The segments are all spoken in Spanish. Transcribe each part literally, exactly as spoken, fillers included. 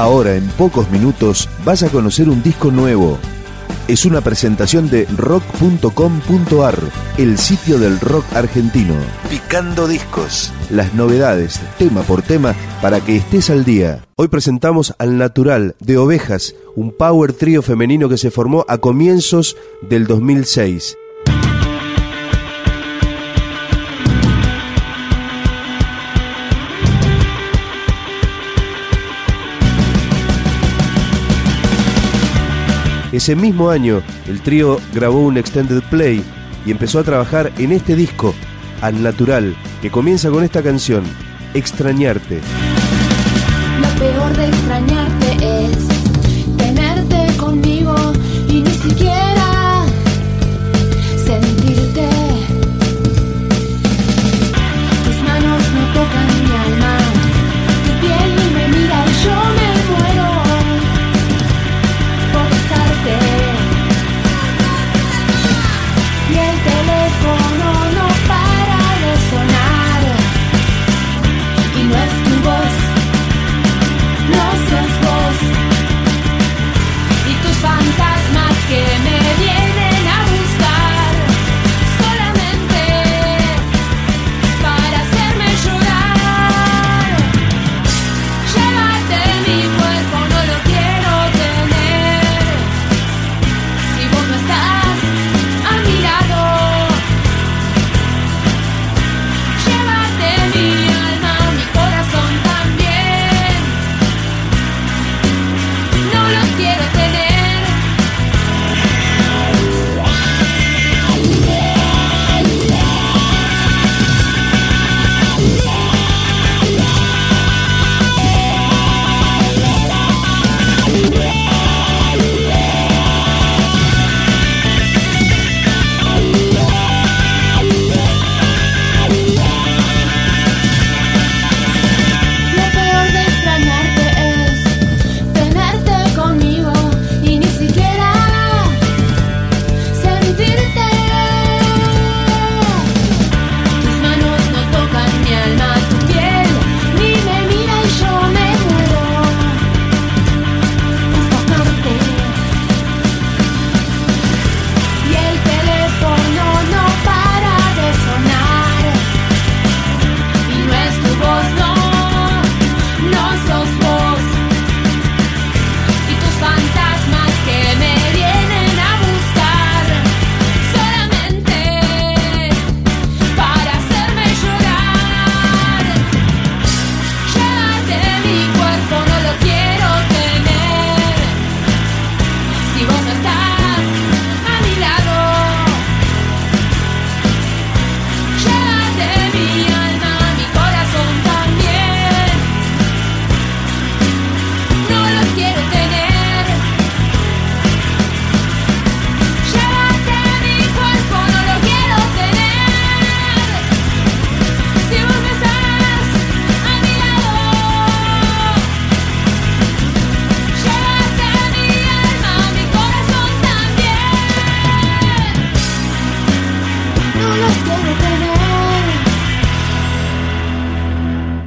Ahora, en pocos minutos, vas a conocer un disco nuevo. Es una presentación de rock punto com punto ar, el sitio del rock argentino. Picando discos. Las novedades, tema por tema, para que estés al día. Hoy presentamos Al Natural de Ovejas, un power trío femenino que se formó a comienzos del dos mil seis. Ese mismo año, el trío grabó un extended play y empezó a trabajar en este disco, Al Natural, que comienza con esta canción, Extrañarte. Lo peor de extrañarte es tenerte conmigo y ni siquiera sentirte. Tus manos no tocan mi alma, tu piel ni me mira y yo me muero. Y el teléfono no para de sonar, y no es tu voz, no sos vos, y tus fantasmas que me vienen a buscar solamente para hacerme llorar. Llévate mi cuerpo, no lo quiero tener, si vos no estás.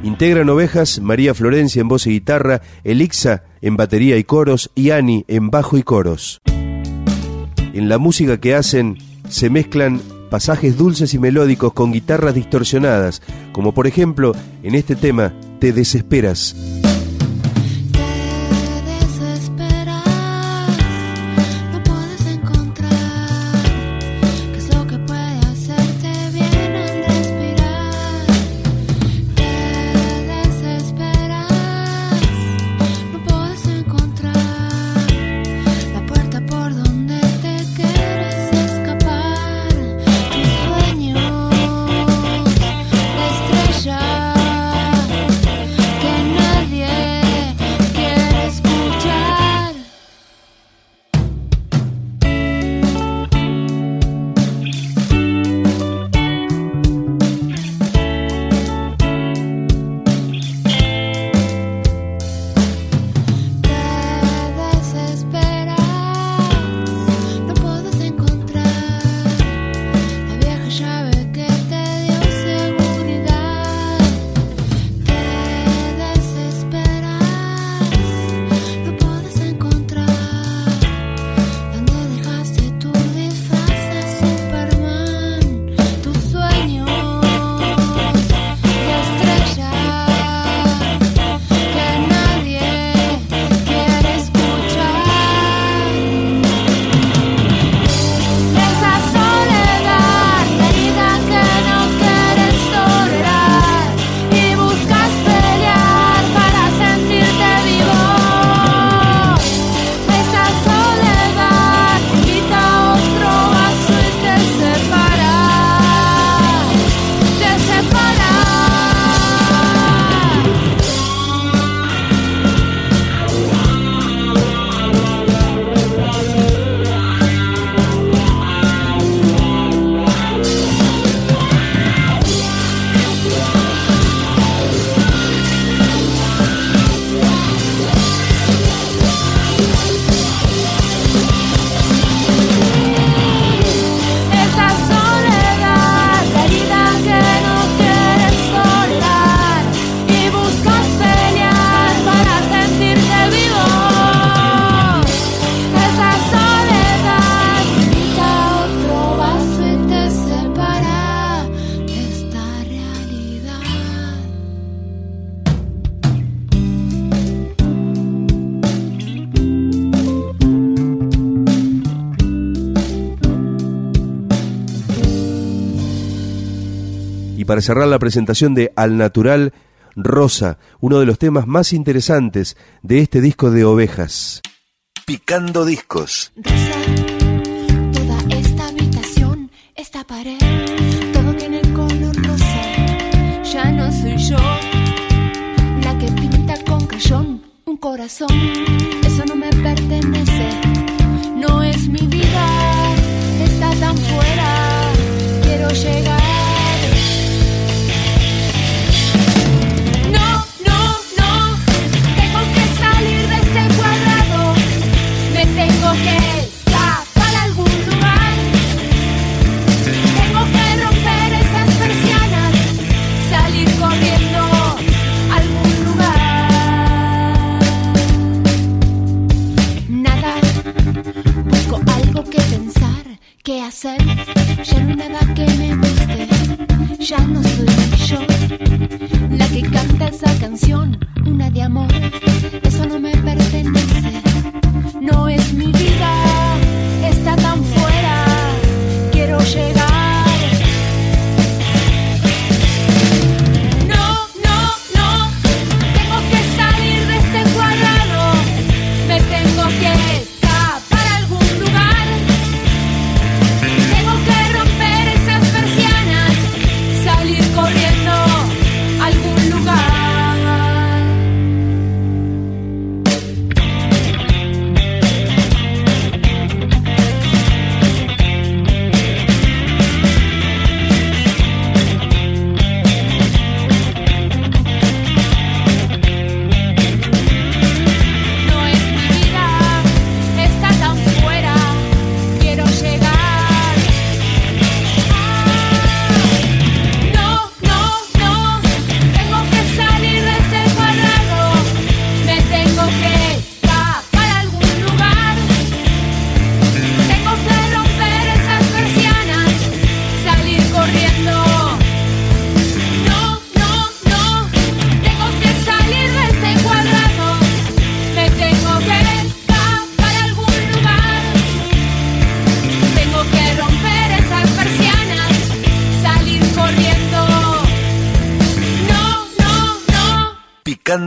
Integran Ovejas María Florencia en voz y guitarra, Elixa en batería y coros y Ani en bajo y coros. En la música que hacen se mezclan pasajes dulces y melódicos con guitarras distorsionadas, como por ejemplo en este tema, Te desesperas. Nadie Y para cerrar la presentación de Al Natural, Rosa, uno de los temas más interesantes de este disco de Ovejas. Picando discos. Rosa, toda esta habitación, esta pared, todo tiene color rosa. Ya no soy yo la que pinta con crayón un corazón. Eso no me pertenece, no es mi vida, está tan fuera. Quiero llegar. ¿Qué hacer? Ya no hay nada que me guste. Ya no soy yo la que canta esa canción, una de amor. Eso no me pertenece, no es mi vida, está tan fuera. Quiero llegar.